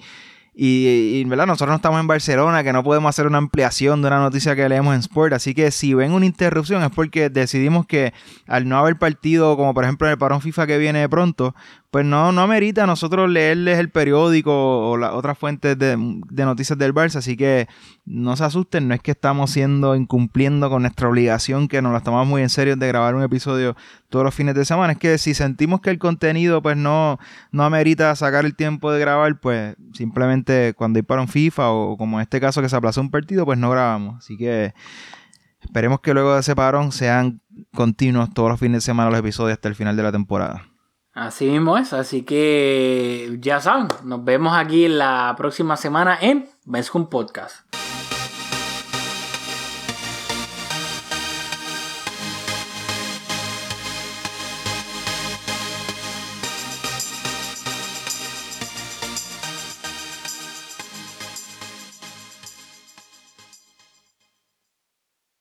Y, y ¿verdad? Nosotros no estamos en Barcelona, que no podemos hacer una ampliación de una noticia que leemos en Sport, así que si ven una interrupción es porque decidimos que al no haber partido, como por ejemplo en el parón FIFA que viene pronto, pues no, no amerita nosotros leerles el periódico o las otras fuentes de, de noticias del Barça, así que no se asusten, no es que estamos siendo incumpliendo con nuestra obligación, que nos la tomamos muy en serio de grabar un episodio todos los fines de semana, es que si sentimos que el contenido pues no, no amerita sacar el tiempo de grabar, pues simplemente cuando hay parón FIFA o como en este caso que se aplazó un partido, pues no grabamos. Así que esperemos que luego de ese parón sean continuos todos los fines de semana los episodios hasta el final de la temporada. Así mismo es, así que ya saben, nos vemos aquí la próxima semana en Mescum Podcast.